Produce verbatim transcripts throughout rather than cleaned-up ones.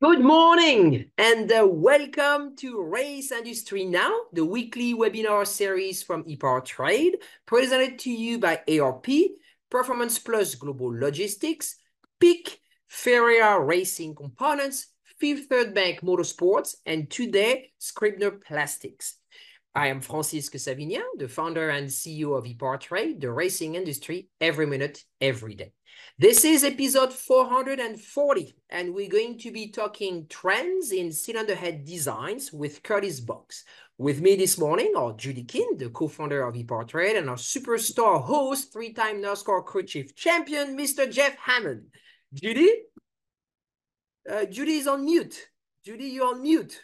Good morning and uh, welcome to Race Industry Now, the weekly webinar series from EPARtrade, presented to you by A R P, Performance Plus Global Logistics, PEAK, Ferrea Racing Components, Fifth Third Bank Motorsports, and today, Scribner Plastics. I am Francisque Savignac, the founder and C E O of EPARtrade, the racing industry every minute, every day. This is episode four hundred forty, and we're going to be talking trends in cylinder head designs with Curtis Boggs. With me this morning are Judy Keen, the co-founder of EPARtrade, and our superstar host, three-time NASCAR crew chief champion, Mister Jeff Hammond. Judy? Uh, Judy is on mute. Judy, you're on mute.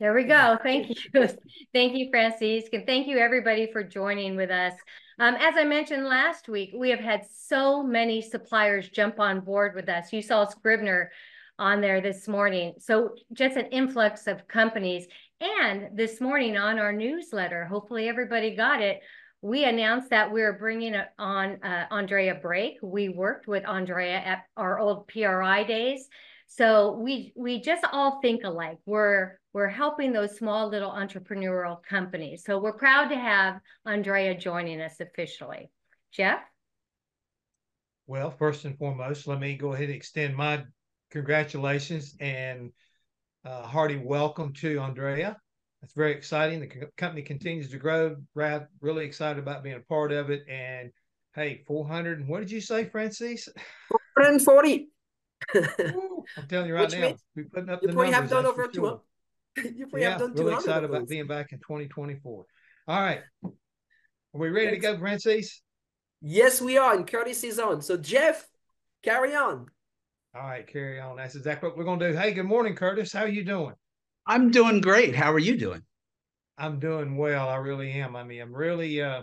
There we go. Thank you. Thank you, Francisque. And thank you, everybody, for joining with us. Um, as I mentioned last week, we have had so many suppliers jump on board with us. You saw Scribner on there this morning. So just an influx of companies. And this morning on our newsletter, hopefully everybody got it, we announced that we we're bringing on uh, Andrea Brake. We worked with Andrea at our old P R I days. So we we just all think alike. We're we're helping those small little entrepreneurial companies. So we're proud to have Andrea joining us officially. Jeff? Well, first and foremost, let me go ahead and extend my congratulations and uh, hearty welcome to Andrea. That's very exciting. The co company continues to grow. Brad, really excited about being a part of it. And hey, four hundred. And what did you say, Francis? four hundred forty. Ooh, I'm telling you right Which now, we're putting up the numbers. You have done over sure. You yeah, have done really excited about being back in twenty twenty-four. All right, are we ready yes. to go, Francis? Yes, we are, and Curtis is on. So, Jeff, carry on. All right, carry on. That's exactly what we're going to do. Hey, good morning, Curtis. How are you doing? I'm doing great. How are you doing? I'm doing well. I really am. I mean, I'm really uh,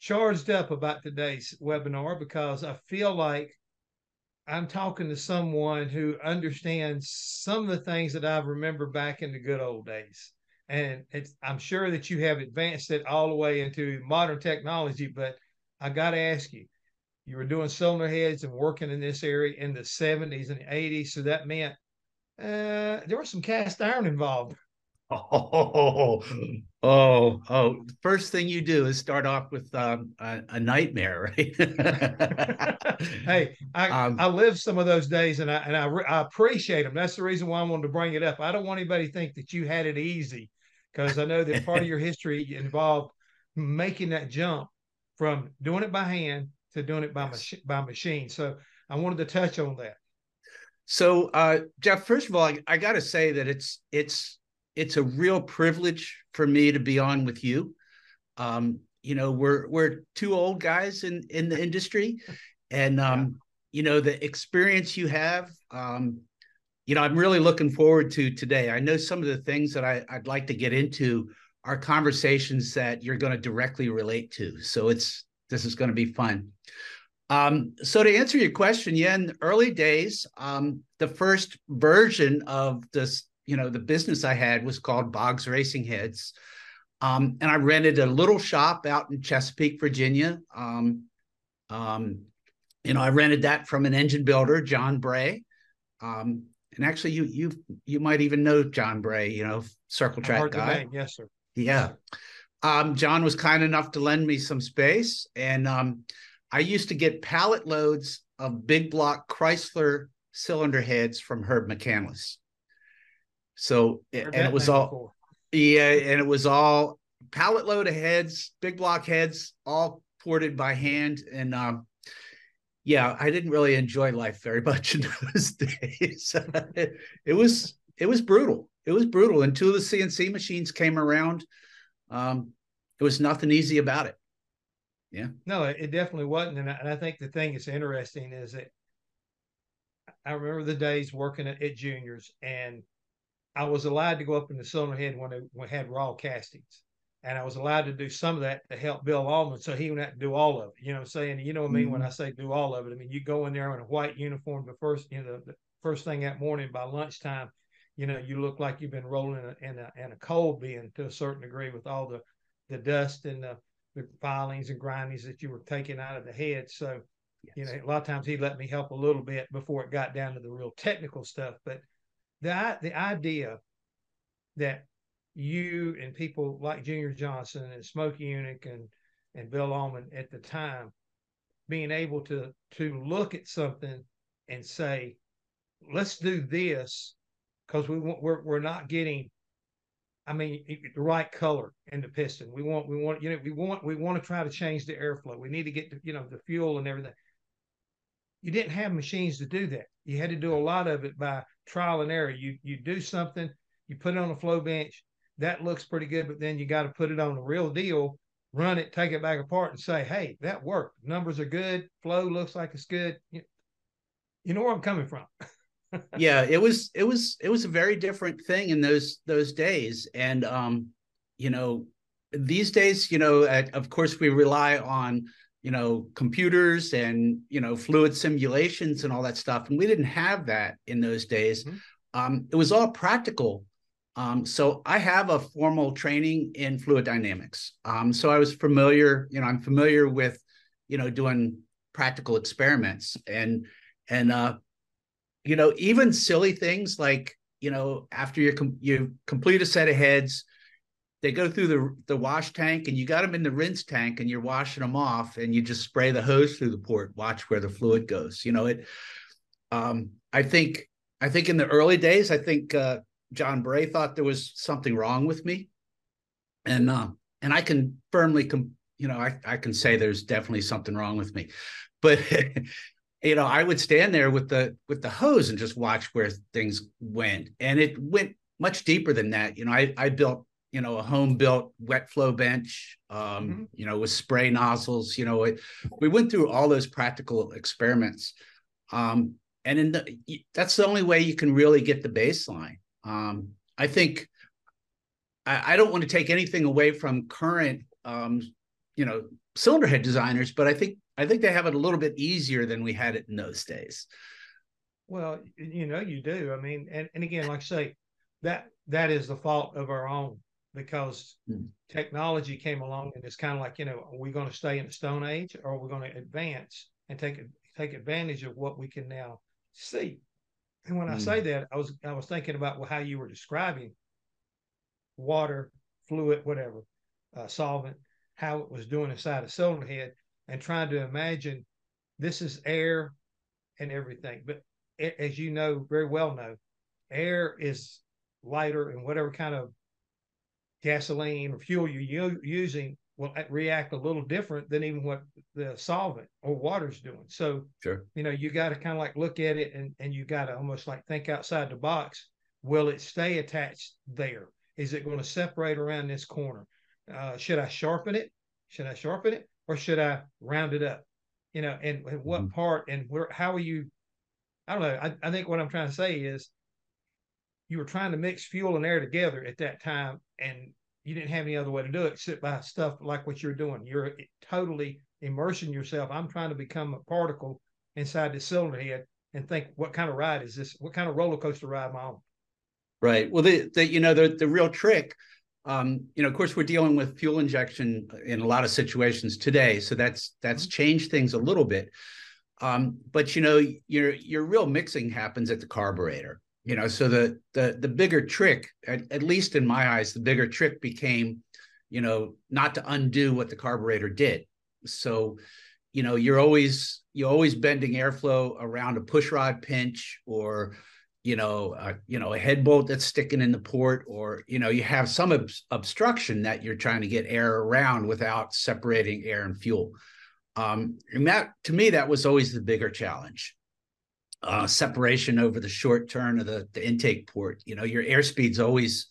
charged up about today's webinar because I feel like I'm talking to someone who understands some of the things that I remember back in the good old days. And it's, I'm sure that you have advanced it all the way into modern technology, but I got to ask you, you were doing cylinder heads and working in this area in the seventies and eighties. So that meant uh, there was some cast iron involved. Oh, oh, oh. First thing you do is start off with um, a, a nightmare, right? Hey, I, um, I lived some of those days and I and I, I appreciate them. That's the reason why I wanted to bring it up. I don't want anybody to think that you had it easy because I know that part of your history involved making that jump from doing it by hand to doing it by, machi by machine. So I wanted to touch on that. So, uh, Jeff, first of all, I, I got to say that it's it's. It's a real privilege for me to be on with you. Um, you know, we're we're two old guys in in the industry, and um, yeah. you know the experience you have. Um, you know, I'm really looking forward to today. I know some of the things that I, I'd like to get into are conversations that you're going to directly relate to. So it's this is going to be fun. Um, so to answer your question, yeah, in the early days, um, the first version of this. You know, the business I had was called Boggs Racing Heads. Um, and I rented a little shop out in Chesapeake, Virginia. Um, um, you know, I rented that from an engine builder, John Bray. Um, and actually, you you you might even know John Bray, you know, circle track guy. Yes, sir. Yeah. Um, John was kind enough to lend me some space. And um, I used to get pallet loads of big block Chrysler cylinder heads from Herb McCandless. So and it was all, before. yeah, and it was all pallet load of heads, big block heads, all ported by hand. And um, yeah, I didn't really enjoy life very much in those days. it, it was it was brutal. It was brutal until the C N C machines came around. Um, it was nothing easy about it. Yeah, no, it definitely wasn't. And I, and I think the thing that's interesting is that I remember the days working at, at Junior's and. I was allowed to go up in the cylinder head when they, when they had raw castings. And I was allowed to do some of that to help Bill Allman so he wouldn't have to do all of it. You know what I'm saying? You know what I mean mm-hmm. when I say do all of it? I mean, you go in there in a white uniform the first, you know, the first thing that morning by lunchtime, you know, you look like you've been rolling in a, in a, in a coal bin to a certain degree with all the, the dust and the, the filings and grindings that you were taking out of the head. So, yes. you know, a lot of times he let me help a little bit before it got down to the real technical stuff. But the, the idea that you and people like Junior Johnson and Smokey Yunick and, and Bill Allman at the time being able to, to look at something and say, let's do this because we want, we're, we're not getting, I mean, the right color in the piston. We want, we want, you know, we want, we want to try to change the airflow. We need to get, the, you know, the fuel and everything. You didn't have machines to do that. You had to do a lot of it by trial and error. You, you do something, you put it on a flow bench. That looks pretty good, but then you got to put it on the real deal, run it, take it back apart and say, hey, that worked. Numbers are good. Flow looks like it's good. You, you know where I'm coming from. Yeah, it was it was it was a very different thing in those those days. And, um, you know, these days, you know, at, of course, we rely on, you know, computers and, you know, fluid simulations and all that stuff. And we didn't have that in those days. Mm-hmm. Um, it was all practical. Um, so I have a formal training in fluid dynamics. Um, so I was familiar, you know, I'm familiar with, you know, doing practical experiments and and, uh, you know, even silly things like, you know, after you com you complete a set of heads, they go through the, the wash tank and you got them in the rinse tank and you're washing them off and you just spray the hose through the port, watch where the fluid goes. You know, it, um, I think, I think in the early days, I think, uh, John Bray thought there was something wrong with me. And, um, and I can firmly, com you know, I, I can say there's definitely something wrong with me, but you know, I would stand there with the, with the hose and just watch where things went. And it went much deeper than that. You know, I, I built, you know, a home built wet flow bench, um, mm-hmm. you know, with spray nozzles, you know, it, we went through all those practical experiments. Um, and in the, that's the only way you can really get the baseline. Um, I think, I, I don't want to take anything away from current, um, you know, cylinder head designers, but I think, I think they have it a little bit easier than we had it in those days. Well, you know, you do. I mean, and, and again, like I say, that, that is the fault of our own because mm. technology came along and it's kind of like, you know, are we going to stay in the Stone Age or are we going to advance and take, take advantage of what we can now see? And when mm. I say that, I was, I was thinking about how you were describing water, fluid, whatever, uh, solvent, how it was doing inside a cylinder head and trying to imagine this is air and everything. But as you know, very well know, air is lighter and whatever kind of gasoline or fuel you're using will react a little different than even what the solvent or water's doing. So, sure. you know, you got to kind of like look at it and, and you got to almost like think outside the box. Will it stay attached there? Is it going to separate around this corner? Uh, should I sharpen it? Should I sharpen it? Or should I round it up, you know, and, and what mm-hmm. part and where, how are you? I don't know. I, I think what I'm trying to say is you were trying to mix fuel and air together at that time. And you didn't have any other way to do it except by stuff like what you're doing. You're totally immersing yourself. I'm trying to become a particle inside the cylinder head and think, what kind of ride is this? What kind of roller coaster ride am I on? Right. Well, the, the you know, the, the real trick, Um, you know, of course, we're dealing with fuel injection in a lot of situations today, so that's that's changed things a little bit. Um, but you know, your your real mixing happens at the carburetor. You know, so the the the bigger trick, at, at least in my eyes, the bigger trick became, you know, not to undo what the carburetor did. So, you know, you're always you're always bending airflow around a pushrod pinch or, you know, uh, you know, a head bolt that's sticking in the port, or, you know, you have some ob obstruction that you're trying to get air around without separating air and fuel. Um, and that, to me, that was always the bigger challenge. Uh, separation over the short turn of the, the intake port. You know, your airspeed's always,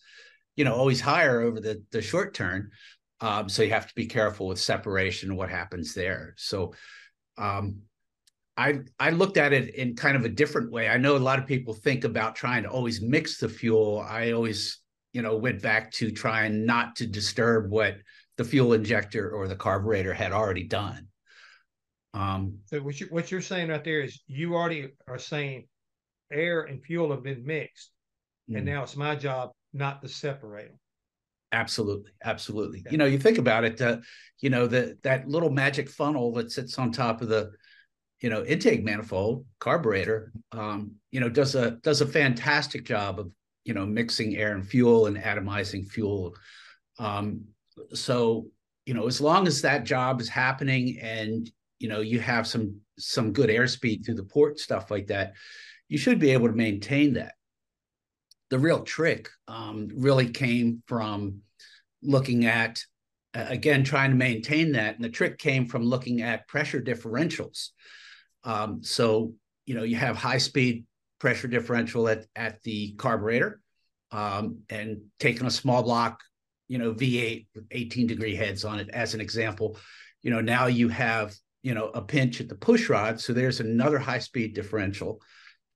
you know, always higher over the, the short turn. Um, so you have to be careful with separation and what happens there. So, um, I, I looked at it in kind of a different way. I know a lot of people think about trying to always mix the fuel. I always, you know, went back to trying not to disturb what the fuel injector or the carburetor had already done. Um, so what, you, what you're saying right there is you already are saying air and fuel have been mixed, mm-hmm. and now it's my job not to separate them. Absolutely. Absolutely. Yeah. You know, you think about it, uh, you know, the, that little magic funnel that sits on top of the you know, intake manifold carburetor, um, you know, does a does a fantastic job of, you know, mixing air and fuel and atomizing fuel. Um, so, you know, as long as that job is happening and, you know, you have some some good airspeed through the port, stuff like that, you should be able to maintain that. The real trick um, really came from looking at, uh, again, trying to maintain that. And the trick came from looking at pressure differentials. Um, so, you know, you have high speed pressure differential at, at the carburetor, um, and taking a small block, you know, V eight with eighteen degree heads on it as an example, you know, now you have, you know, a pinch at the push rod. So there's another high speed differential,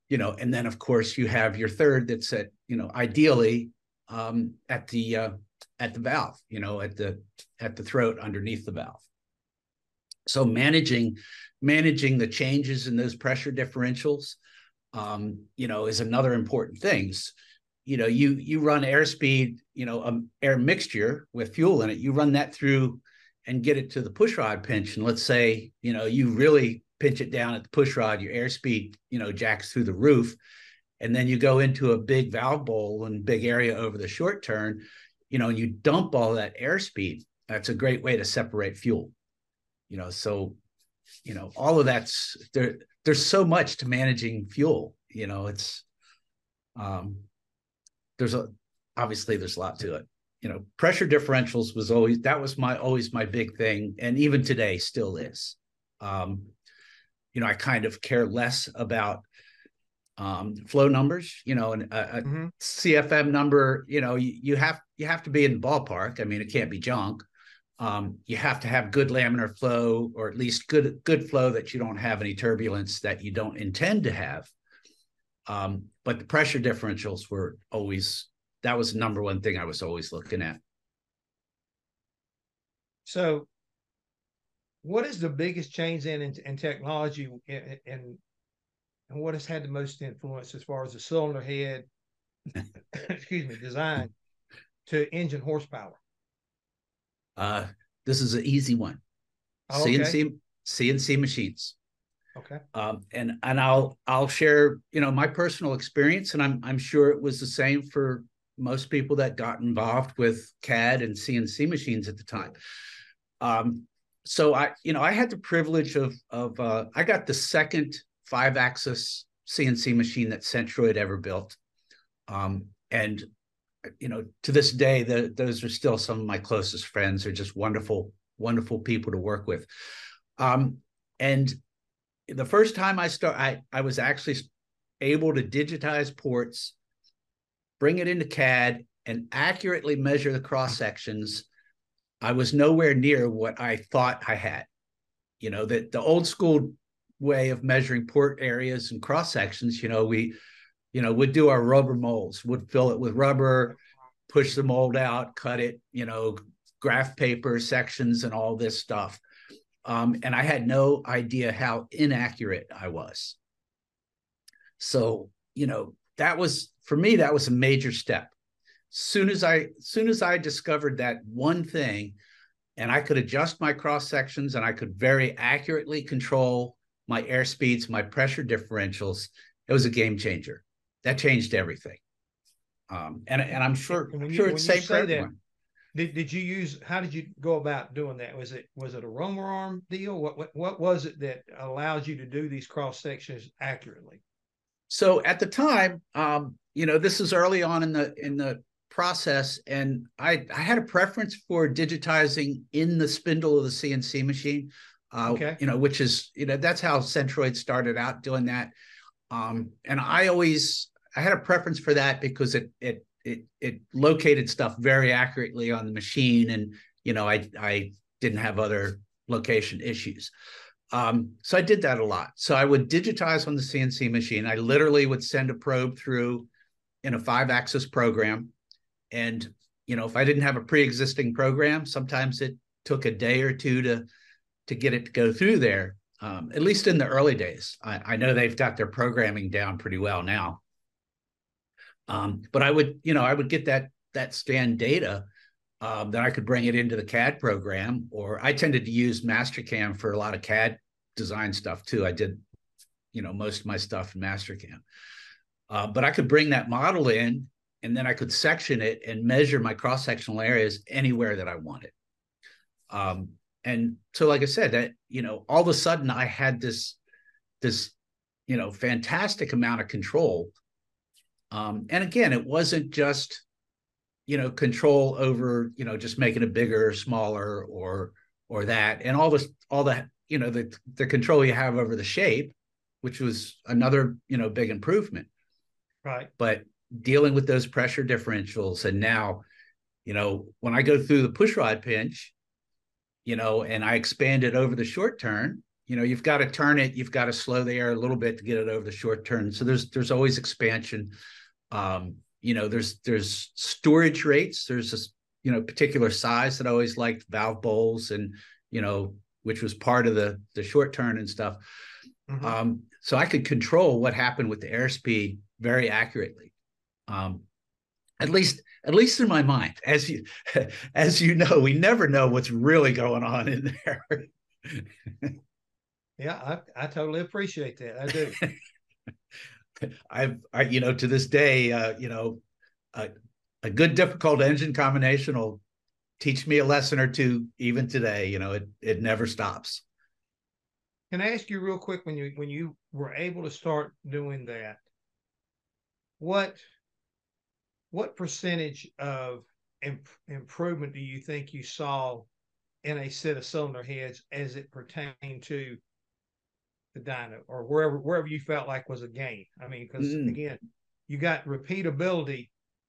you know, and then of course you have your third that's at, you know, ideally um, at the, uh, at the valve, you know, at the, at the throat underneath the valve. So managing, managing the changes in those pressure differentials, um, you know, is another important thing. You know, you, you run airspeed, you know, um, air mixture with fuel in it, you run that through and get it to the push rod pinch. And let's say, you know, you really pinch it down at the push rod, your airspeed, you know, jacks through the roof. And then you go into a big valve bowl and big area over the short turn, you know, and you dump all that airspeed. That's a great way to separate fuel, you know. So, you know, all of that's there. There's so much to managing fuel, you know, it's, um, there's a, obviously there's a lot to it, you know. Pressure differentials was always, that was my, always my big thing. And even today still is, um, you know, I kind of care less about, um, flow numbers, you know, and a, a mm-hmm. C F M number, you know, you, you have, you have to be in the ballpark. I mean, it can't be junk. Um, you have to have good laminar flow, or at least good, good flow that you don't have any turbulence that you don't intend to have. Um, but the pressure differentials were always, that was the number one thing I was always looking at. So what is the biggest change in, in, in technology, and and what has had the most influence as far as the cylinder head, excuse me, design to engine horsepower? Uh, this is an easy one. Oh, okay. C N C, C N C machines. Okay. Um, and and I'll I'll share, you know, my personal experience, and I'm I'm sure it was the same for most people that got involved with C A D and C N C machines at the time. Um, so I, you know, I had the privilege of of uh, I got the second five-axis C N C machine that Centroid ever built, um, and you know, to this day, the, those are still some of my closest friends. They're just wonderful, wonderful people to work with. Um, and the first time I start, I, I was actually able to digitize ports, bring it into C A D, and accurately measure the cross sections. I was nowhere near what I thought I had. You know, that the old school way of measuring port areas and cross sections, you know, we, you know, would do our rubber molds, would fill it with rubber, push the mold out, cut it, you know, graph paper sections and all this stuff. Um, and I had no idea how inaccurate I was. So, you know, that was, for me, that was a major step. Soon as I, soon as I discovered that one thing, and I could adjust my cross sections, and I could very accurately control my air speeds, my pressure differentials, it was a game changer. That changed everything, um, and and I'm sure and when you, sure it's safe for everyone. Did did you use? How did you go about doing that? Was it was it a roller arm deal? What what what was it that allowed you to do these cross sections accurately? So at the time, um, you know, this is early on in the in the process, and I I had a preference for digitizing in the spindle of the C N C machine. Uh, okay, you know, which is you know that's how Centroid started out doing that, um, and I always. I had a preference for that because it it it it located stuff very accurately on the machine, and you know I I didn't have other location issues, um, so I did that a lot. So I would digitize on the C N C machine. I literally would send a probe through in a five-axis program, and you know if I didn't have a pre-existing program, sometimes it took a day or two to to get it to go through there. Um, at least in the early days, I, I know they've got their programming down pretty well now. Um, but I would, you know, I would get that that scan data um, that I could bring it into the C A D program, or I tended to use Mastercam for a lot of C A D design stuff too. I did, you know, most of my stuff in Mastercam. Uh, but I could bring that model in, and then I could section it and measure my cross-sectional areas anywhere that I wanted. Um, and so, like I said, that, you know, all of a sudden I had this, this, you know, fantastic amount of control. Um, and again, it wasn't just, you know, control over, you know, just making it bigger, smaller, or, or that, and all this, all that, you know, the, the control you have over the shape, which was another, you know, big improvement. Right. But dealing with those pressure differentials. And now, you know, when I go through the push rod pinch, you know, and I expand it over the short turn, you know, you've got to turn it, you've got to slow the air a little bit to get it over the short turn. So there's, there's always expansion. Um, you know, there's, there's storage rates. There's this, you know, particular size that I always liked, valve bowls, and, you know, which was part of the, the short turn and stuff. Mm-hmm. Um, so I could control what happened with the airspeed very accurately. Um, at least, at least in my mind, as you, as you know, we never know what's really going on in there. Yeah, I, I totally appreciate that. I do. I've, I, you know, to this day, uh, you know, a, a good difficult engine combination will teach me a lesson or two, even today. You know, it it never stops. Can I ask you real quick, when you when you were able to start doing that, what what percentage of imp improvement do you think you saw in a set of cylinder heads as it pertained to the dyno, or wherever wherever you felt like was a gain? I mean, because mm. again, you got repeatability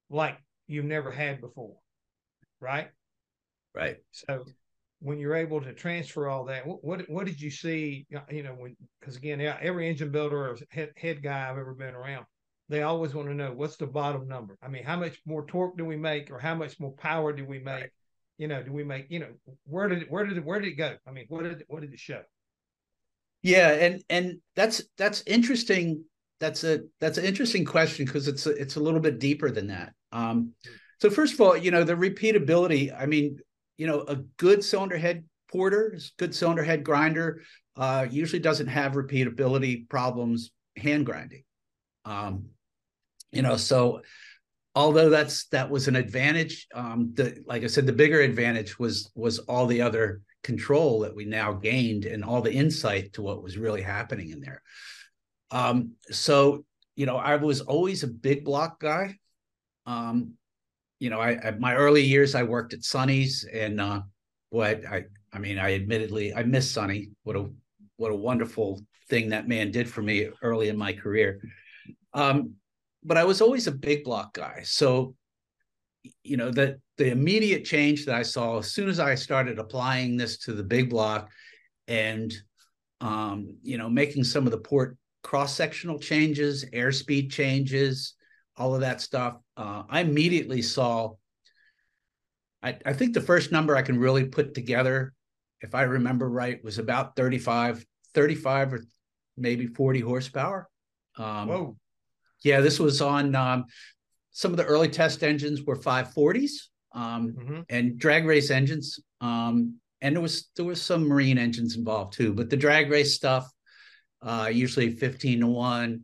like you've never had before, right? Right. So when you're able to transfer all that, what what, what did you see? You know, when, because again, every engine builder or head, head guy I've ever been around, they always want to know what's the bottom number. I mean, how much more torque do we make, or how much more power do we make? Right. You know, do we make? You know, where did it, where did it, where did it go? I mean, what did what did it show? Yeah, and and that's that's interesting. That's a that's an interesting question, because it's a, it's a little bit deeper than that. Um, so first of all, you know, the repeatability. I mean, you know, a good cylinder head porter, good cylinder head grinder, uh, usually doesn't have repeatability problems hand grinding. Um, you know, so. Although that's that was an advantage, um, the, like I said, the bigger advantage was was all the other control that we now gained, and all the insight to what was really happening in there. Um, so, you know, I was always a big block guy. Um, you know, I, I my early years I worked at Sonny's, and uh, boy, I, I I mean, I admittedly I miss Sonny. What a what a wonderful thing that man did for me early in my career. Um, But I was always a big block guy. So, you know, the, the immediate change that I saw as soon as I started applying this to the big block, and, um, you know, making some of the port cross-sectional changes, airspeed changes, all of that stuff, uh, I immediately saw, I, I think the first number I can really put together, if I remember right, was about thirty-five, thirty-five or maybe forty horsepower. Um, Whoa. Yeah, this was on um, some of the early test engines were five forties um, mm-hmm. and drag race engines, um, and there was there was some marine engines involved too. But the drag race stuff, uh, usually fifteen to one,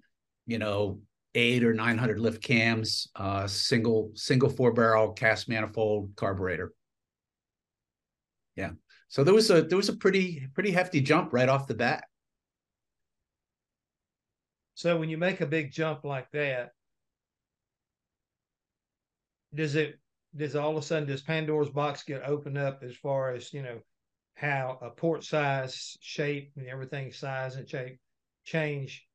you know, eight or nine hundred lift cams, uh, single single four barrel cast manifold carburetor. Yeah, so there was a there was a pretty pretty hefty jump right off the bat. So when you make a big jump like that, does it, does all of a sudden, does Pandora's box get opened up as far as, you know, how a port size, shape, and everything size and shape change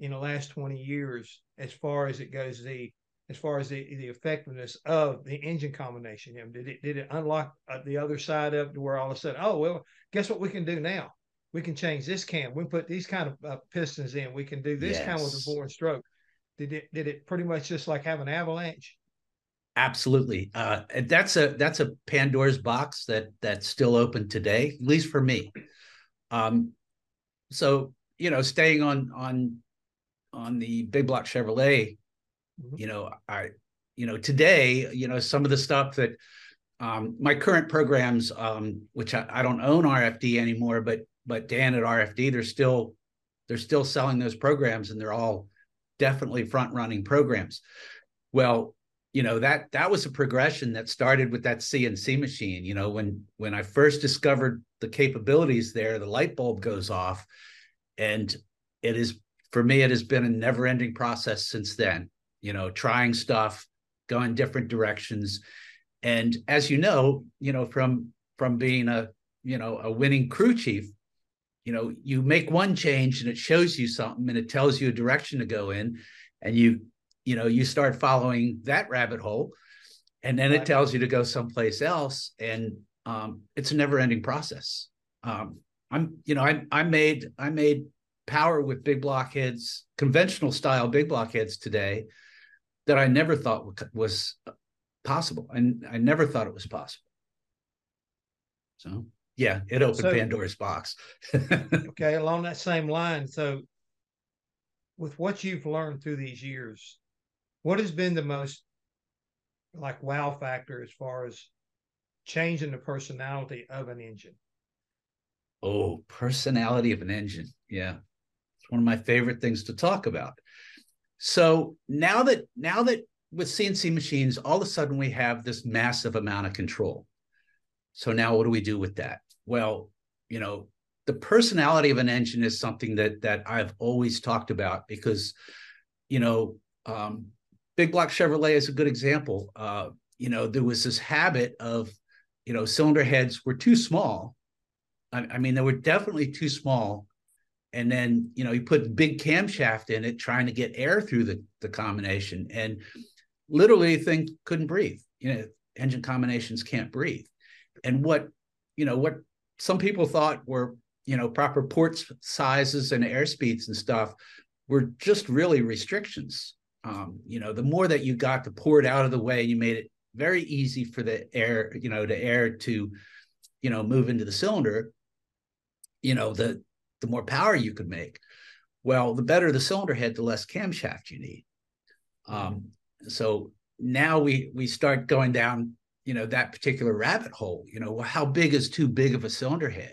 in the last twenty years, as far as it goes, the, as far as the, the effectiveness of the engine combination? You know, did it, did it unlock the other side up to where all of a sudden, oh, well, guess what we can do now? We can change this cam. We can put these kind of uh, pistons in. We can do this yes. kind of with a bore and stroke. Did it? Did it pretty much just like have an avalanche? Absolutely. Uh, that's a that's a Pandora's box that that's still open today, at least for me. Um, so you know, staying on on on the big block Chevrolet, mm-hmm. you know, I you know today, you know, some of the stuff that um, my current programs, um, which I, I don't own R F D anymore, but but Dan at R F D, they're still they're still selling those programs, and they're all definitely front running programs. Well, you know, that that was a progression that started with that C N C machine. You know, when when I first discovered the capabilities there, the light bulb goes off, and it is, for me, it has been a never ending process since then. You know, trying stuff, going different directions. And as you know, you know, from from being a, you know, a winning crew chief, you know, you make one change and it shows you something and it tells you a direction to go in, and you, you know, you start following that rabbit hole, and then it tells you to go someplace else. And um, it's a never ending process. Um, I'm, you know, I, I made, I made power with big block heads, conventional style big block heads today that I never thought was possible. And I never thought it was possible. So, yeah, it opened so, Pandora's box. Okay, along that same line, so with what you've learned through these years, what has been the most, like, wow factor as far as changing the personality of an engine? Oh, personality of an engine. Yeah, it's one of my favorite things to talk about. So now that, now that with C N C machines, all of a sudden we have this massive amount of control. So now what do we do with that? Well, you know, the personality of an engine is something that that I've always talked about because, you know, um, Big Block Chevrolet is a good example. Uh, you know, there was this habit of, you know, cylinder heads were too small. I, I mean, they were definitely too small. And then, you know, you put big camshaft in it trying to get air through the, the combination, and literally the thing couldn't breathe. You know, engine combinations can't breathe. And what, you know, what some people thought were, you know, proper port sizes and air speeds and stuff were just really restrictions. Um, you know, the more that you got the port out of the way, you made it very easy for the air, you know, the air to, you know, move into the cylinder, you know, the, the more power you could make. Well, the better the cylinder head, the less camshaft you need. Um, so now we, we start going down, you know, that particular rabbit hole. You know, how big is too big of a cylinder head?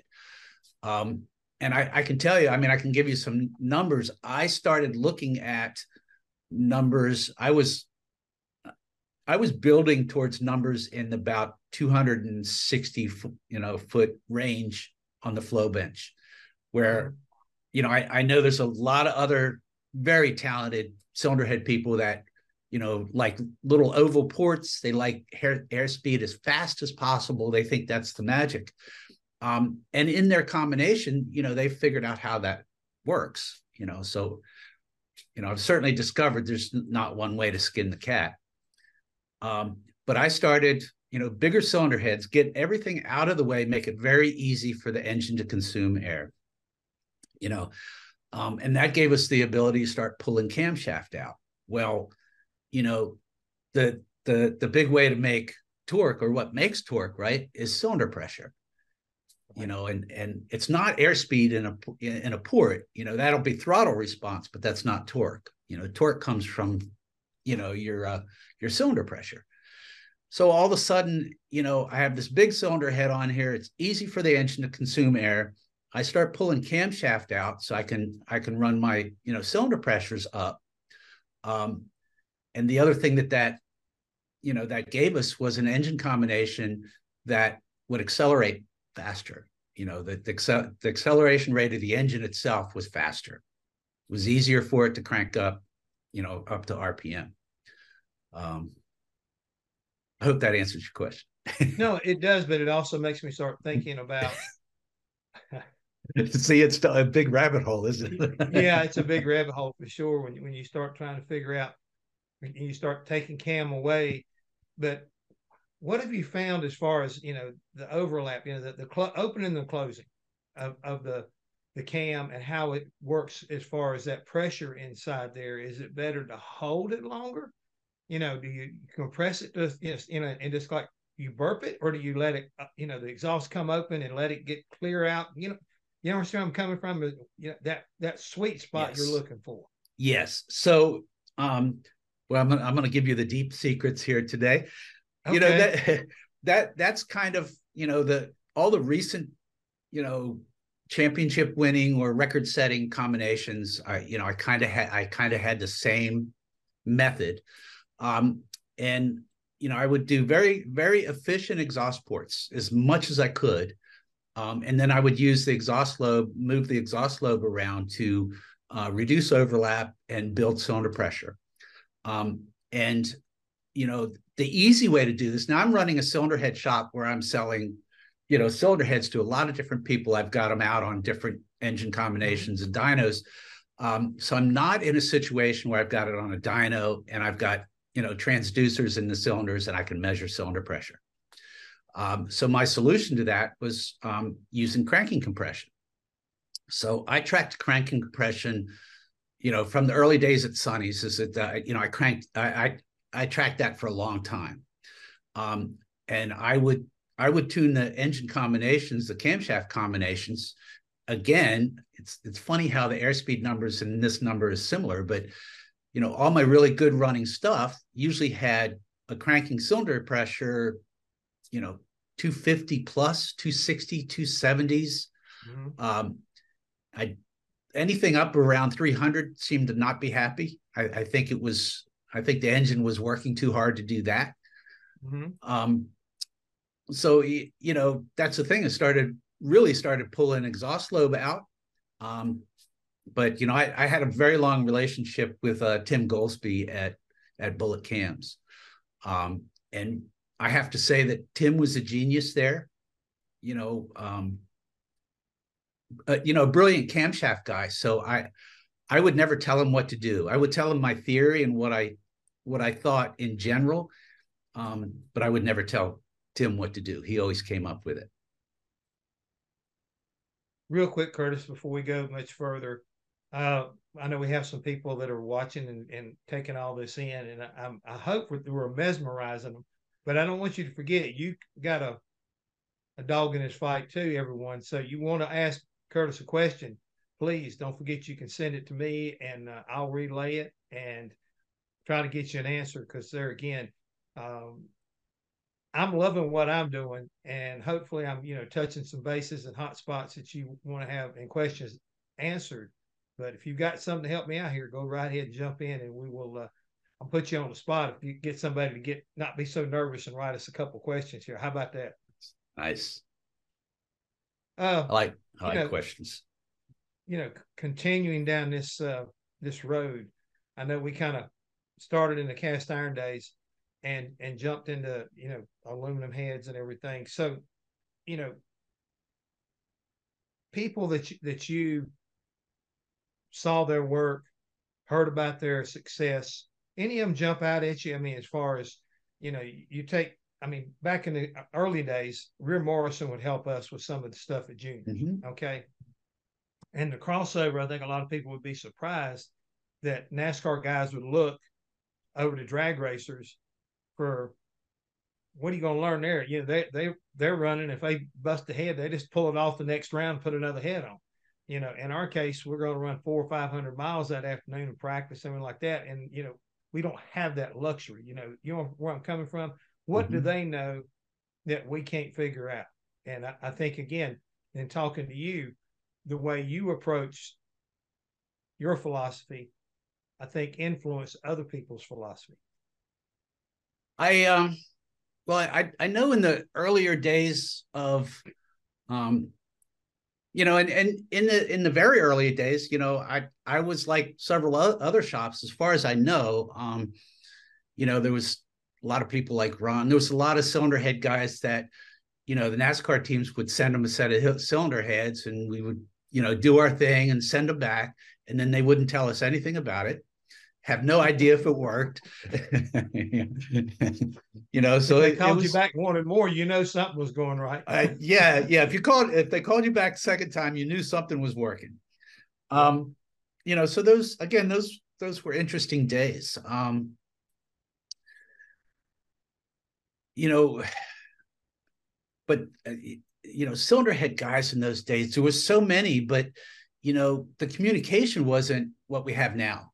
Um, and I, I can tell you, I mean, I can give you some numbers. I started looking at numbers. I was, I was building towards numbers in about two hundred sixty, you know, foot range on the flow bench, where, you know, I, I know there's a lot of other very talented cylinder head people that, you know, like little oval ports. They like air, airspeed as fast as possible. They think that's the magic. Um, and in their combination, you know, they figured out how that works, you know. So, you know, I've certainly discovered there's not one way to skin the cat. Um, but I started, you know, bigger cylinder heads, get everything out of the way, make it very easy for the engine to consume air, you know. Um, and that gave us the ability to start pulling camshaft out. Well, you know, the the the big way to make torque, or what makes torque, right, is cylinder pressure. You know, and and it's not airspeed in a in a port. You know, that'll be throttle response, but that's not torque. You know, torque comes from, you know, your uh, your cylinder pressure. So all of a sudden, you know, I have this big cylinder head on here. It's easy for the engine to consume air. I start pulling camshaft out so I can I can run my, you know, cylinder pressures up. Um, And the other thing that that, you know, that gave us was an engine combination that would accelerate faster. You know, the, the, the acceleration rate of the engine itself was faster. It was easier for it to crank up, you know, up to R P M. Um, I hope that answers your question. No, it does, but it also makes me start thinking about. See, it's a big rabbit hole, isn't it? Yeah, it's a big rabbit hole for sure when, when you start trying to figure out. And you start taking cam away, but what have you found as far as, you know, the overlap, you know, the, the opening and closing of, of the the cam and how it works as far as that pressure inside there? Is it better to hold it longer? You know, do you compress it to, you know, and just like you burp it, or do you let it, you know, the exhaust come open and let it get clear out? You know, you understand where I'm coming from? You know, that that sweet spot yes. You're looking for. Yes. So, um. Well, I'm gonna, I'm going to give you the deep secrets here today. Okay. You know, that that that's kind of, you know, the all the recent, you know, championship winning or record setting combinations. I, you know, I kind of had, I kind of had the same method. Um, and, you know, I would do very, very efficient exhaust ports as much as I could. Um, and then I would use the exhaust lobe, move the exhaust lobe around to uh, reduce overlap and build cylinder pressure. Um, and, you know, the easy way to do this, now I'm running a cylinder head shop where I'm selling, you know, cylinder heads to a lot of different people. I've got them out on different engine combinations and dynos. Um, so I'm not in a situation where I've got it on a dyno and I've got, you know, transducers in the cylinders and I can measure cylinder pressure. Um, so my solution to that was um, using cranking compression. So I tracked cranking compression, you know, from the early days at Sonny's. Is that uh, you know I cranked I, I I tracked that for a long time, um, and I would I would tune the engine combinations, the camshaft combinations. Again, it's it's funny how the airspeed numbers and this number is similar, but you know all my really good running stuff usually had a cranking cylinder pressure, you know, two fifty plus, two sixty, two seventies. Mm-hmm. Um, I, anything up around three hundred seemed to not be happy. I, I think it was, I think the engine was working too hard to do that. Mm-hmm. Um, so, you know, that's the thing. I started, really started pulling exhaust lobe out. Um, but, you know, I, I had a very long relationship with uh, Tim Goldsby at, at Bullet Cams. Um, and I have to say that Tim was a genius there, you know, um, uh, you know, brilliant camshaft guy. So I, I would never tell him what to do. I would tell him my theory and what I, what I thought in general, um, but I would never tell Tim what to do. He always came up with it. Real quick, Curtis, before we go much further, uh, I know we have some people that are watching and, and taking all this in, and I, I'm, I hope we're, we're mesmerizing them. But I don't want you to forget, you got a a dog in this fight too, everyone. So you want to ask Curtis a question, please don't forget you can send it to me, and uh, I'll relay it and try to get you an answer. Because there again, um, I'm loving what I'm doing, and hopefully I'm you know touching some bases and hot spots that you want to have and questions answered. But if you've got something to help me out here, go right ahead and jump in, and we will. Uh, I'll put you on the spot if you get somebody to get not be so nervous and write us a couple questions here. How about that? Nice. Uh, I like I like know, questions. You know, continuing down this uh, this road, I know we kind of started in the cast iron days and and jumped into you know aluminum heads and everything. So, you know, people that you, that you saw their work, heard about their success. Any of them jump out at you? I mean, as far as, you know, you take, I mean, back in the early days, Reher-Morrison would help us with some of the stuff at Junior. Mm-hmm. Okay. And the crossover, I think a lot of people would be surprised that NASCAR guys would look over to drag racers for, what are you going to learn there? You know, they, they, they're running. If they bust a head, they just pull it off the next round, put another head on. You know, in our case, we're going to run four or five hundred miles that afternoon and practice, something like that. And, you know, we don't have that luxury. You know, you know where I'm coming from? What mm-hmm. do they know that we can't figure out? And I, I think, again, in talking to you, the way you approach your philosophy, I think, influenced other people's philosophy. I, um, well, I, I know in the earlier days of, um, you know, and, and in the in the very early days, you know, I I was like several other shops, as far as I know. Um, you know, there was a lot of people like Ron. There was a lot of cylinder head guys that, you know, the NASCAR teams would send them a set of cylinder heads, and we would, you know, do our thing and send them back, and then they wouldn't tell us anything about it. Have no idea if it worked. You know, so if they called it was, you back wanted more, you know something was going right. uh, yeah, yeah. If you called if they called you back second time, you knew something was working. Um, you know, so those again, those those were interesting days. Um, you know, but uh, you know, cylinder head guys in those days, there was so many, but you know, the communication wasn't what we have now.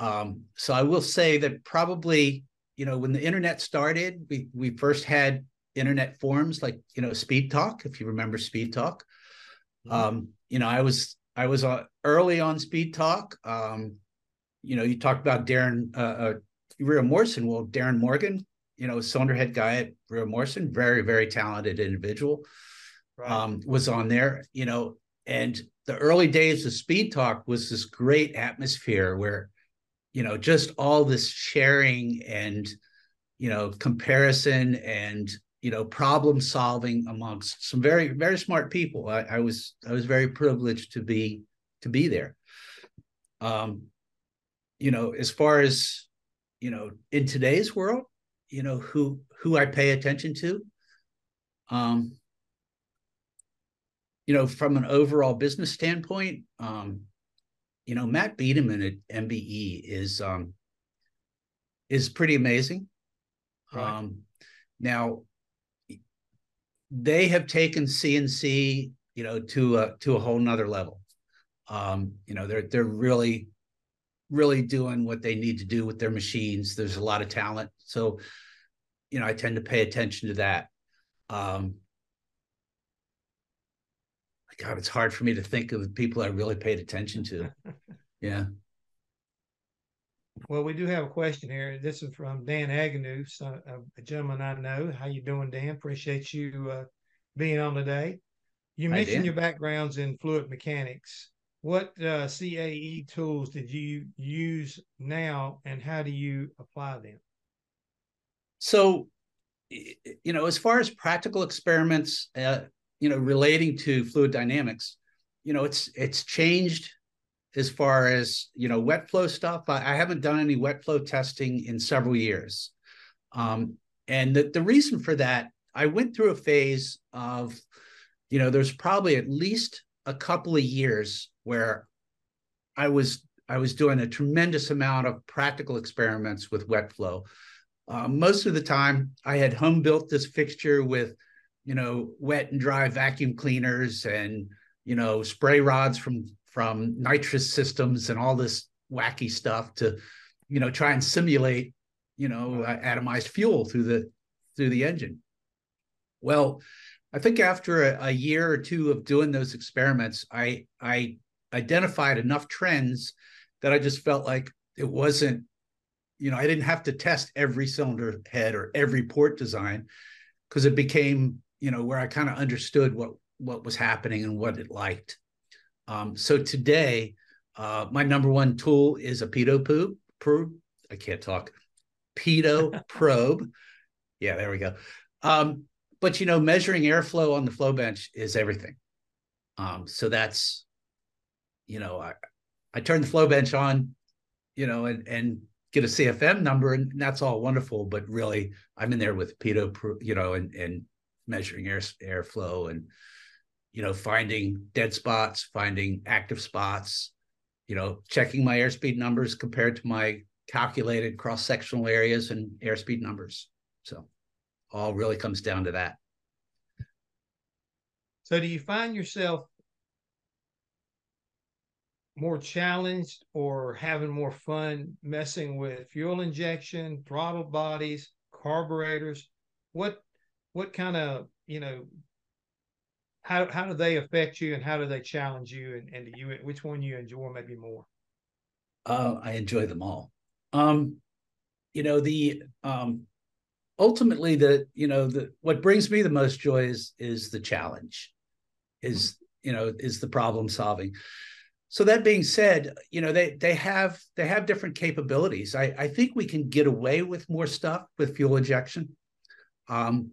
Um, so I will say that probably, you know, when the internet started, we, we first had internet forums like, you know, Speed Talk, if you remember Speed Talk. Um, you know, I was I was uh, early on Speed Talk. Um, you know, you talked about Darren uh, uh, Reher-Morrison. Well, Darren Morgan, you know, cylinderhead guy at Reher-Morrison, very, very talented individual, right. um, was on there, you know, and the early days of Speed Talk was this great atmosphere where, you know, just all this sharing and, you know, comparison and, you know, problem solving amongst some very, very smart people. I, I was, I was very privileged to be, to be there. Um, you know, as far as, you know, in today's world, you know, who, who I pay attention to, um, you know, from an overall business standpoint, um, you know, Matt Biederman at M B E is, um, is pretty amazing. Right. Um, now they have taken C N C, you know, to a, to a whole nother level. Um, you know, they're, they're really, really doing what they need to do with their machines. There's a lot of talent. So, you know, I tend to pay attention to that. Um, God, it's hard for me to think of the people I really paid attention to. Yeah. Well, we do have a question here. This is from Dan Agnew, so, uh, a gentleman I know. How you doing, Dan? Appreciate you uh, being on today. You mentioned your backgrounds in fluid mechanics. What uh, C A E tools did you use now, and how do you apply them? So, you know, as far as practical experiments, uh, you know, relating to fluid dynamics, you know, it's it's changed as far as, you know, wet flow stuff. I, I haven't done any wet flow testing in several years. Um, and the, the reason for that, I went through a phase of, you know, there's probably at least a couple of years where I was I was doing a tremendous amount of practical experiments with wet flow. Uh, most of the time, I had home built this fixture with, you know, wet and dry vacuum cleaners and, you know, spray rods from from nitrous systems and all this wacky stuff to, you know, try and simulate, you know, uh, atomized fuel through the through the engine. Well, I think after a, a year or two of doing those experiments, I, I identified enough trends that I just felt like it wasn't, you know, I didn't have to test every cylinder head or every port design, because it became, you know, where I kind of understood what, what was happening and what it liked. Um, so today, uh, my number one tool is a pedo probe, probe. I can't talk. Pedo probe. Yeah, there we go. Um, But, you know, measuring airflow on the flow bench is everything. Um, so that's, you know, I, I turn the flow bench on, you know, and, and get a C F M number, and that's all wonderful. But really, I'm in there with pedo, you know, and, and measuring air airflow and, you know, finding dead spots, finding active spots, you know, checking my airspeed numbers compared to my calculated cross-sectional areas and airspeed numbers. So all really comes down to that. So do you find yourself more challenged or having more fun messing with fuel injection, throttle bodies, carburetors? What what kind of, you know, how how do they affect you and how do they challenge you, and, and do you, which one you enjoy maybe more? Uh, I enjoy them all. Um, you know, the um ultimately, the, you know, the, what brings me the most joy is, is the challenge, is, you know, is the problem solving. So that being said, you know, they, they have, they have different capabilities. I, I think we can get away with more stuff with fuel injection. Um,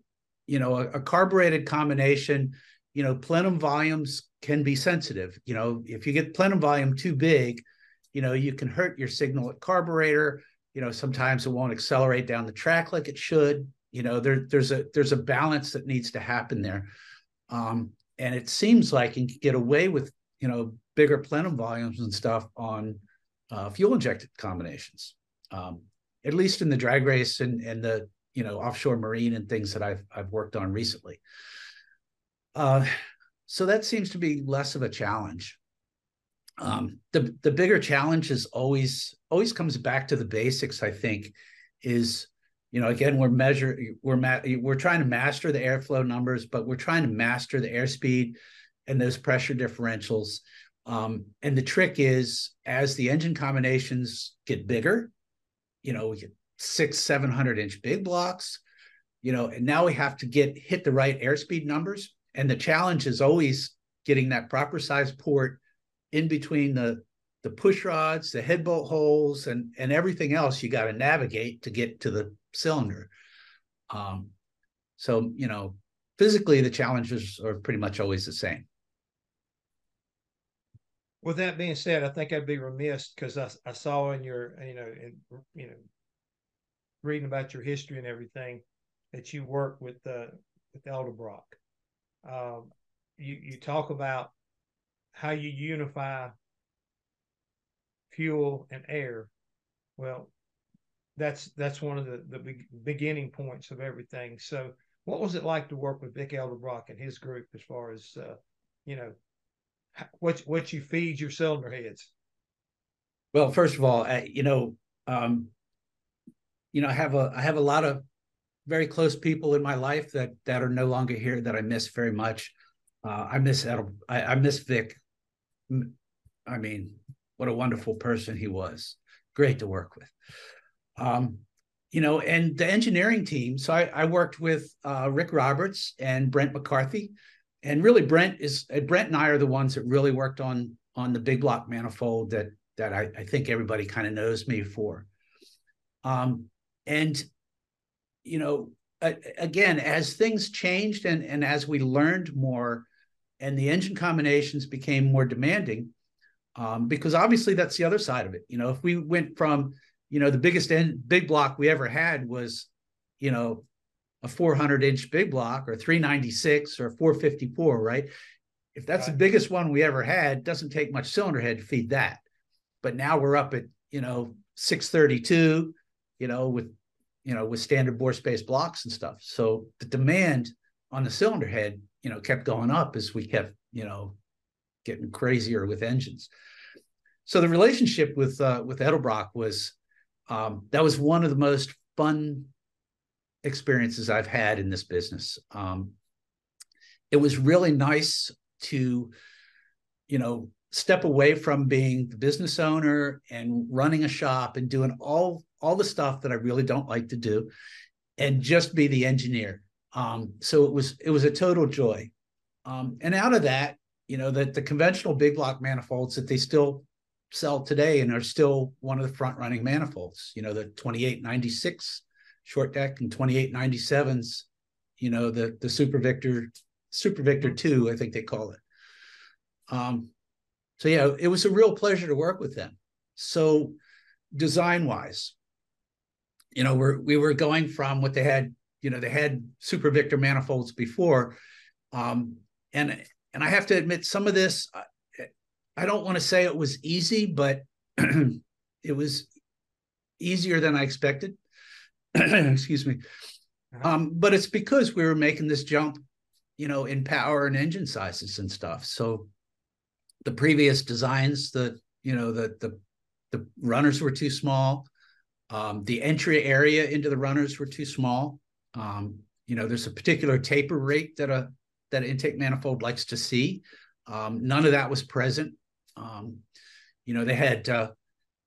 you know, a, a carbureted combination, you know, plenum volumes can be sensitive. You know, if you get plenum volume too big, you know, you can hurt your signal at carburetor. You know, sometimes it won't accelerate down the track like it should. You know, there, there's a there's a balance that needs to happen there. Um, and it seems like you can get away with, you know, bigger plenum volumes and stuff on uh, fuel-injected combinations, um, at least in the drag race and, and the, you know, offshore marine and things that I've, I've worked on recently. Uh, so that seems to be less of a challenge. Um, the, the bigger challenge is always, always comes back to the basics, I think, is, you know, again, we're measure, we're, ma we're trying to master the airflow numbers, but we're trying to master the airspeed and those pressure differentials. Um, and the trick is, as the engine combinations get bigger, you know, we get six, seven hundred inch big blocks, you know, and now we have to get hit the right airspeed numbers. And the challenge is always getting that proper size port in between the the push rods, the head bolt holes, and and everything else you got to navigate to get to the cylinder. Um, so, you know, physically, the challenges are pretty much always the same. With that being said, I think I'd be remiss, because I, I saw in your, you know, in, you know, reading about your history and everything, that you work with uh, with Edelbrock. Um, you, you talk about how you unify fuel and air. Well, that's that's one of the, the beginning points of everything. So what was it like to work with Vic Edelbrock and his group, as far as, uh, you know, what, what you feed your cylinder heads? Well, first of all, I, you know, um, you know, I have a I have a lot of very close people in my life that that are no longer here that I miss very much. Uh, I miss Edel, I, I miss Vic. I mean, what a wonderful person he was. Great to work with. Um, you know, and the engineering team. So I, I worked with uh, Rick Roberts and Brent McCarthy, and really Brent is Brent and I are the ones that really worked on on the big block manifold that that I, I think everybody kind of knows me for. Um, and you know, a, again, as things changed and and as we learned more, and the engine combinations became more demanding, um, because obviously that's the other side of it. You know, if we went from you know, the biggest end, big block we ever had was, you know, a four hundred inch big block or three ninety-six or four fifty-four, right? If that's right. The biggest one we ever had, doesn't take much cylinder head to feed that. But now we're up at, you know, six thirty-two, you know, with, you know, with standard bore space blocks and stuff. So the demand on the cylinder head, you know, kept going up as we kept, you know, getting crazier with engines. So the relationship with, uh, with Edelbrock was, Um, that was one of the most fun experiences I've had in this business. Um, it was really nice to, you know, step away from being the business owner and running a shop and doing all, all the stuff that I really don't like to do, and just be the engineer. Um, so it was, it was a total joy. Um, and out of that, you know, that the conventional big block manifolds that they still sell today and are still one of the front running manifolds, you know, the twenty-eight ninety-six short deck and twenty-eight ninety-sevens, you know, the the Super Victor, Super Victor two, I think they call it. Um, so yeah, it was a real pleasure to work with them. So design wise, you know, we're, we were going from what they had, you know, they had Super Victor manifolds before. Um, and, and I have to admit, some of this, I don't want to say it was easy, but it was easier than I expected. Excuse me. Uh-huh. Um, but it's because we were making this jump, you know, in power and engine sizes and stuff. So the previous designs, the, you know, the, the, the runners were too small. Um, the entry area into the runners were too small. Um, you know, there's a particular taper rate that a, that intake manifold likes to see. Um, none of that was present. Um, you know, they had uh,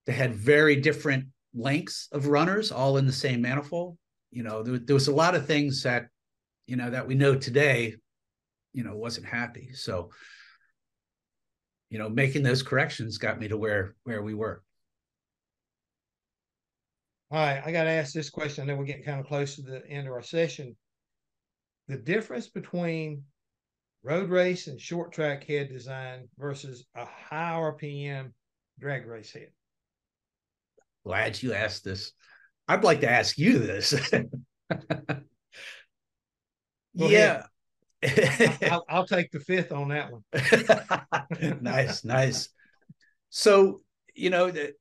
they had very different lengths of runners, all in the same manifold. You know, there, there was a lot of things that, you know, that we know today, you know, wasn't happy. So, you know, making those corrections got me to where where we were. All right, I got to ask this question. I know we're getting kind of close to the end of our session. The difference between road race and short track head design versus a high R P M drag race head. Glad you asked this. I'd like to ask you this. Yeah. I'll, I'll take the fifth on that one. Nice, nice. So, you know, the,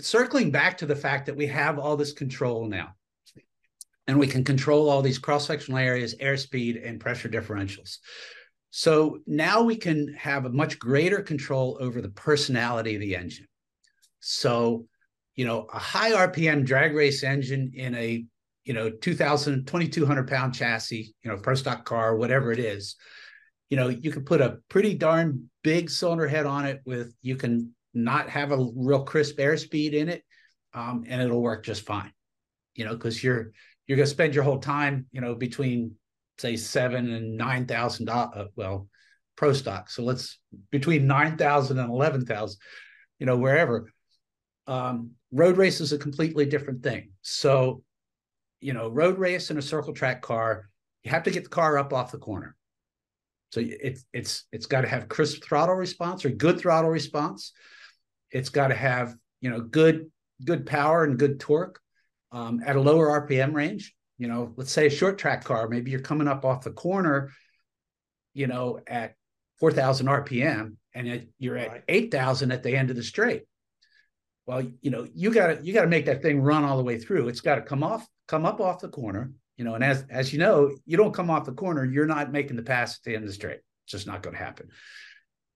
circling back to the fact that we have all this control now, and we can control all these cross-sectional areas, airspeed, and pressure differentials. So now we can have a much greater control over the personality of the engine. So, you know, a high R P M drag race engine in a, you know, two thousand, twenty-two hundred pound chassis, you know, pro stock car, whatever it is, you know, you can put a pretty darn big cylinder head on it with, you can not have a real crisp airspeed in it, um, and it'll work just fine, you know, because you're, you're going to spend your whole time, you know, between say seven and nine thousand, uh, well, pro stock. So let's between nine thousand and eleven thousand, you know, wherever. Um, road race is a completely different thing. So, you know, road race in a circle track car, you have to get the car up off the corner. So it's, it's, it's got to have crisp throttle response or good throttle response. It's got to have, you know, good, good power and good torque, um, at a lower R P M range. You know, let's say a short track car, maybe you're coming up off the corner, you know, at four thousand R P M and you're at eight thousand at the end of the straight. Well, you know, you gotta, you gotta make that thing run all the way through. It's got to come off, come up off the corner, you know, and as, as you know, you don't come off the corner, you're not making the pass at the end of the straight. It's just not going to happen.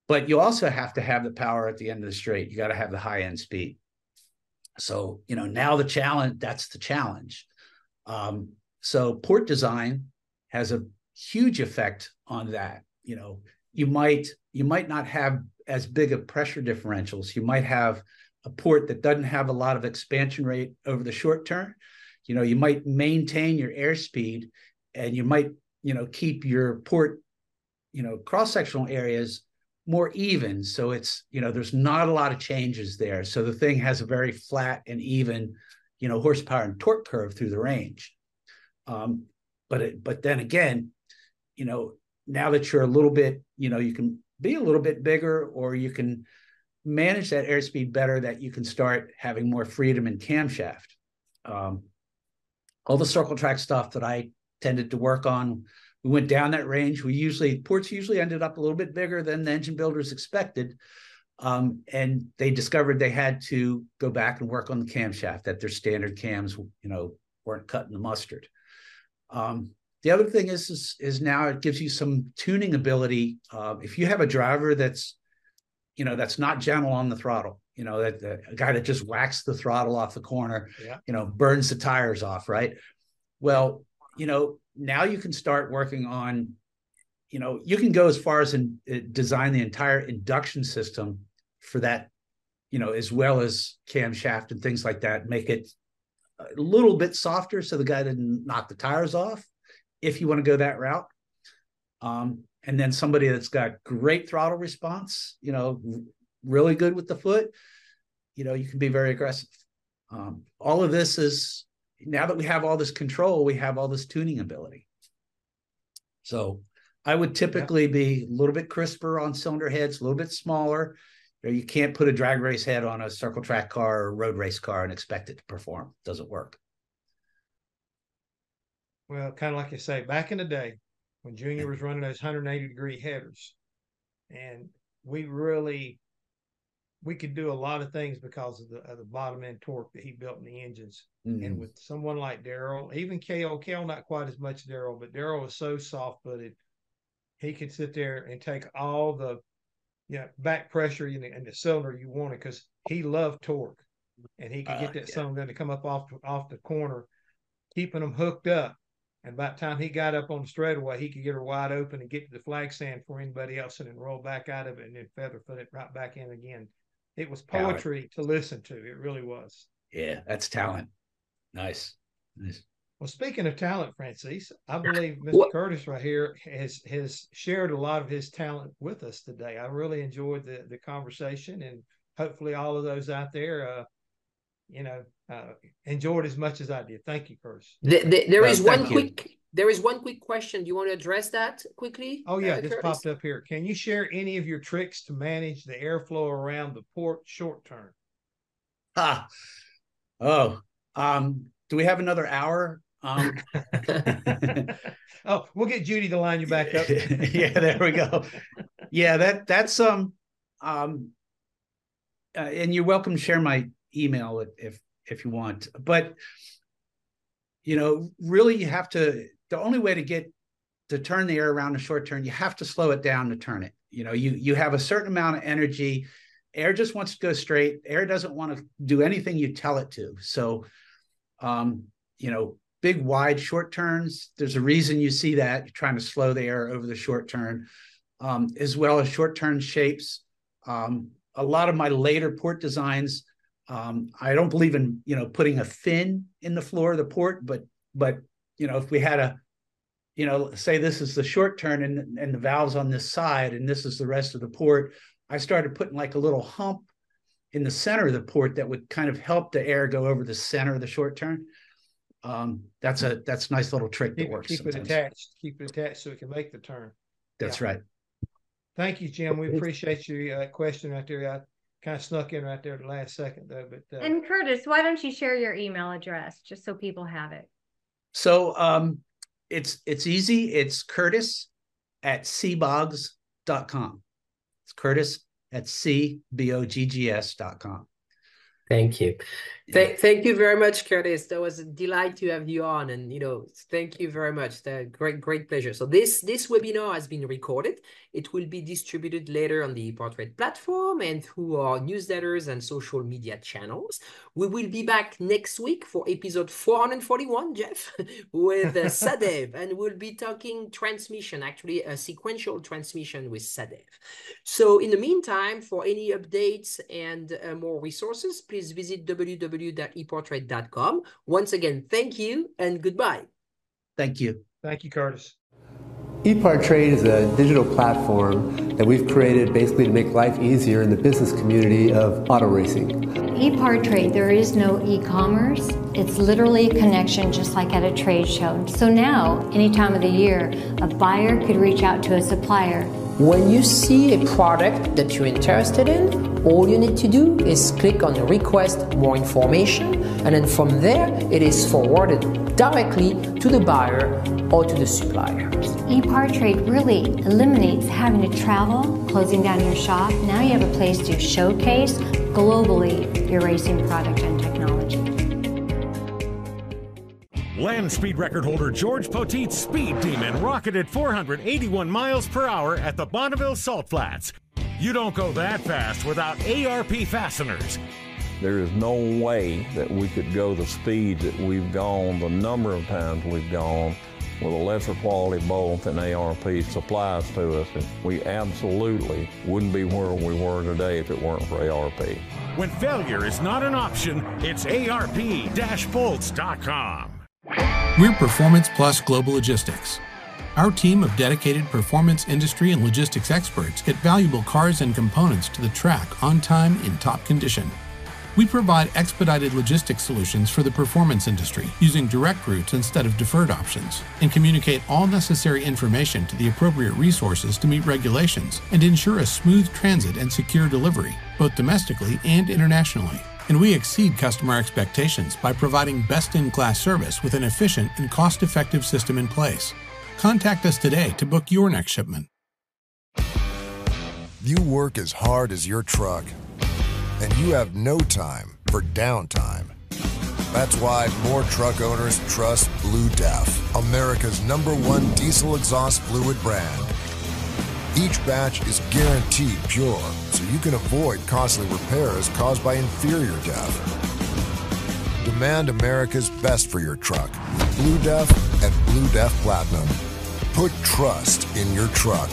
But you also have to have the power at the end of the straight. You got to have the high end speed. So, you know, now the challenge, that's the challenge. Um, so port design has a huge effect on that. You know, you might, you might not have as big of pressure differentials. You might have a port that doesn't have a lot of expansion rate over the short turn. You know, you might maintain your airspeed and you might, you know, keep your port, you know, cross-sectional areas more even. So it's, you know, there's not a lot of changes there. So the thing has a very flat and even, you know, horsepower and torque curve through the range. Um, but, it, but then again, you know, now that you're a little bit, you know, you can be a little bit bigger, or you can manage that airspeed better, that you can start having more freedom in camshaft. Um, all the circle track stuff that I tended to work on, we went down that range. We usually, ports usually ended up a little bit bigger than the engine builders expected. Um, and they discovered they had to go back and work on the camshaft, that their standard cams, you know, weren't cutting the mustard. Um, the other thing is, is, is now it gives you some tuning ability. Uh, if you have a driver that's, you know, that's not gentle on the throttle, you know, that, that a guy that just whacks the throttle off the corner, yeah. you know, burns the tires off, right? Well, you know, now you can start working on, you know, you can go as far as in, uh, design the entire induction system for that, you know, as well as camshaft and things like that, make it a little bit softer so the guy didn't knock the tires off, if you want to go that route. Um, and then somebody that's got great throttle response, you know, really good with the foot, you know, you can be very aggressive. Um, all of this is, now that we have all this control, we have all this tuning ability. So I would typically yeah. be a little bit crisper on cylinder heads, a little bit smaller. You know, you can't put a drag race head on a circle track car or road race car and expect it to perform. It doesn't work. Well, kind of like you say, back in the day when Junior was running those one eighty degree headers, and we really, we could do a lot of things because of the, of the bottom end torque that he built in the engines. Mm-hmm. And with someone like Darryl, even K O, K O not quite as much Darryl, but Darryl was so soft-footed. He could sit there and take all the you know, back pressure in the, in the cylinder you wanted, because he loved torque, and he could uh, get that yeah. cylinder to come up off, off the corner, keeping them hooked up. And by the time he got up on the straightaway, he could get her wide open and get to the flag stand for anybody else, and then roll back out of it and then feather foot it right back in again. It was poetry talent to listen to. It really was. Yeah, that's talent. Nice. Nice. Well, speaking of talent, Francis, I believe Mister What? Curtis right here has has shared a lot of his talent with us today. I really enjoyed the, the conversation, and hopefully all of those out there, uh, you know, uh, enjoyed as much as I did. Thank you, Curtis. The, the, there well, is one quick you. there is one quick question. Do you want to address that quickly? Oh yeah, uh, this Curtis? popped up here. Can you share any of your tricks to manage the airflow around the port short turn? Ah, oh, um, do we have another hour? Um, oh, we'll get Judy to line you back up. Yeah, there we go. Yeah, that that's um, um, uh, and you're welcome to share my email if if you want. But you know, really, you have to. The only way to get to turn the air around the short turn, you have to slow it down to turn it. You know, you you have a certain amount of energy. Air just wants to go straight. Air doesn't want to do anything you tell it to. So, um, you know. Big, wide, short turns. There's a reason you see that. You're trying to slow the air over the short turn. um, as well as short turn shapes. Um, a lot of my later port designs, um, I don't believe in, you know, putting a fin in the floor of the port, but, but, you know, if we had a, you know, say this is the short turn and, and the valve's on this side and this is the rest of the port, I started putting like a little hump in the center of the port that would kind of help the air go over the center of the short turn. Um, that's a that's a nice little trick that works. Keep it attached. Keep it attached so it can make the turn. That's right. Thank you, Jim. We appreciate your uh, question right there. I kind of snuck in right there at the last second, though. But uh, and Curtis, why don't you share your email address just so people have it? So um, it's it's easy. It's Curtis at c boggs dot com. It's Curtis at c boggs dot com. Thank you. Th thank you very much, Curtis. That was a delight to have you on. And, you know, thank you very much. The great, great pleasure. So this, this webinar has been recorded. It will be distributed later on the EPARtrade platform and through our newsletters and social media channels. We will be back next week for episode four forty-one, Jeff, with uh, Sadev. And we'll be talking transmission, actually a sequential transmission with Sadev. So in the meantime, for any updates and uh, more resources, please Please visit w w w dot e portrait dot com. Once again, thank you and goodbye. Thank you. Thank you, Curtis. EPARtrade is a digital platform that we've created basically to make life easier in the business community of auto racing. EPARtrade, there is no e-commerce. It's literally a connection just like at a trade show. So now, any time of the year, a buyer could reach out to a supplier. When you see a product that you're interested in, all you need to do is click on the request more information, and then from there it is forwarded directly to the buyer or to the supplier. EPARtrade really eliminates having to travel, closing down your shop. Now you have a place to showcase globally your racing product and technology. Land speed record holder George Poteet's Speed Demon rocketed four hundred eighty-one miles per hour at the Bonneville Salt Flats. You don't go that fast without A R P fasteners. There is no way that we could go the speed that we've gone, the number of times we've gone, with a lesser quality bolt than A R P supplies to us. And we absolutely wouldn't be where we were today if it weren't for A R P. When failure is not an option, it's A R P bolts dot com. We're Performance Plus Global Logistics. Our team of dedicated performance industry and logistics experts get valuable cars and components to the track on time in top condition. We provide expedited logistics solutions for the performance industry using direct routes instead of deferred options, and communicate all necessary information to the appropriate resources to meet regulations and ensure a smooth transit and secure delivery, both domestically and internationally. And we exceed customer expectations by providing best-in-class service with an efficient and cost-effective system in place. Contact us today to book your next shipment. You work as hard as your truck, and you have no time for downtime. That's why more truck owners trust Blue Def, America's number one diesel exhaust fluid brand. Each batch is guaranteed pure, so you can avoid costly repairs caused by inferior def. Demand America's best for your truck. Blue Def and Blue Def Platinum. Put trust in your truck.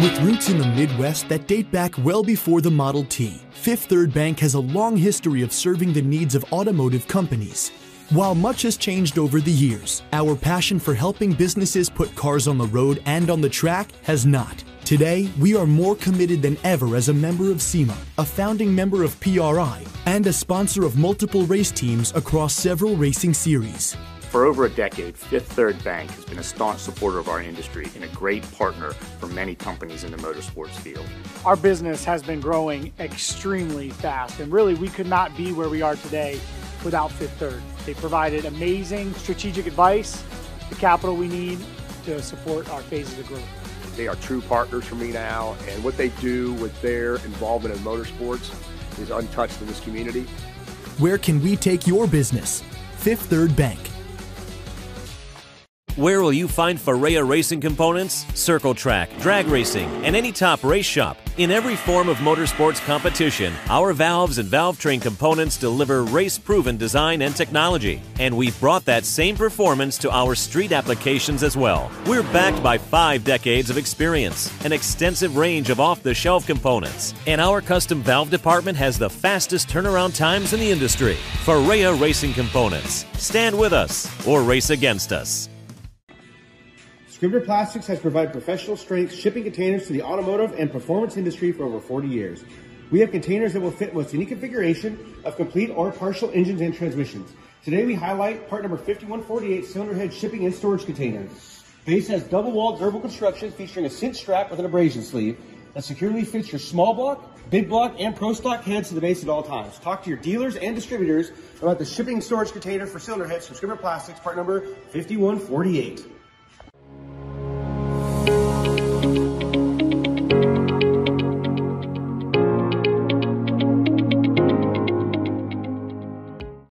With roots in the Midwest that date back well before the Model T, Fifth Third Bank has a long history of serving the needs of automotive companies. While much has changed over the years, our passion for helping businesses put cars on the road and on the track has not. Today, we are more committed than ever as a member of SEMA, a founding member of P R I, and a sponsor of multiple race teams across several racing series. For over a decade, Fifth Third Bank has been a staunch supporter of our industry and a great partner for many companies in the motorsports field. Our business has been growing extremely fast, and really we could not be where we are today without Fifth Third. They provided amazing strategic advice, the capital we need to support our phases of growth. They are true partners for me now, and what they do with their involvement in motorsports is untouched in this community. Where can we take your business? Fifth Third Bank. Where will you find Ferrea Racing Components? Circle track, drag racing, and any top race shop. In every form of motorsports competition, our valves and valve train components deliver race-proven design and technology. And we've brought that same performance to our street applications as well. We're backed by five decades of experience, an extensive range of off-the-shelf components, and our custom valve department has the fastest turnaround times in the industry. Ferrea Racing Components. Stand with us or race against us. Scribner Plastics has provided professional strength shipping containers to the automotive and performance industry for over forty years. We have containers that will fit most any configuration of complete or partial engines and transmissions. Today we highlight part number fifty-one forty-eight cylinder head shipping and storage container. Base has double-walled durable construction featuring a cinch strap with an abrasion sleeve that securely fits your small block, big block, and pro stock heads to the base at all times. Talk to your dealers and distributors about the shipping storage container for cylinder heads from Scribner Plastics, part number fifty-one forty-eight. Thank you.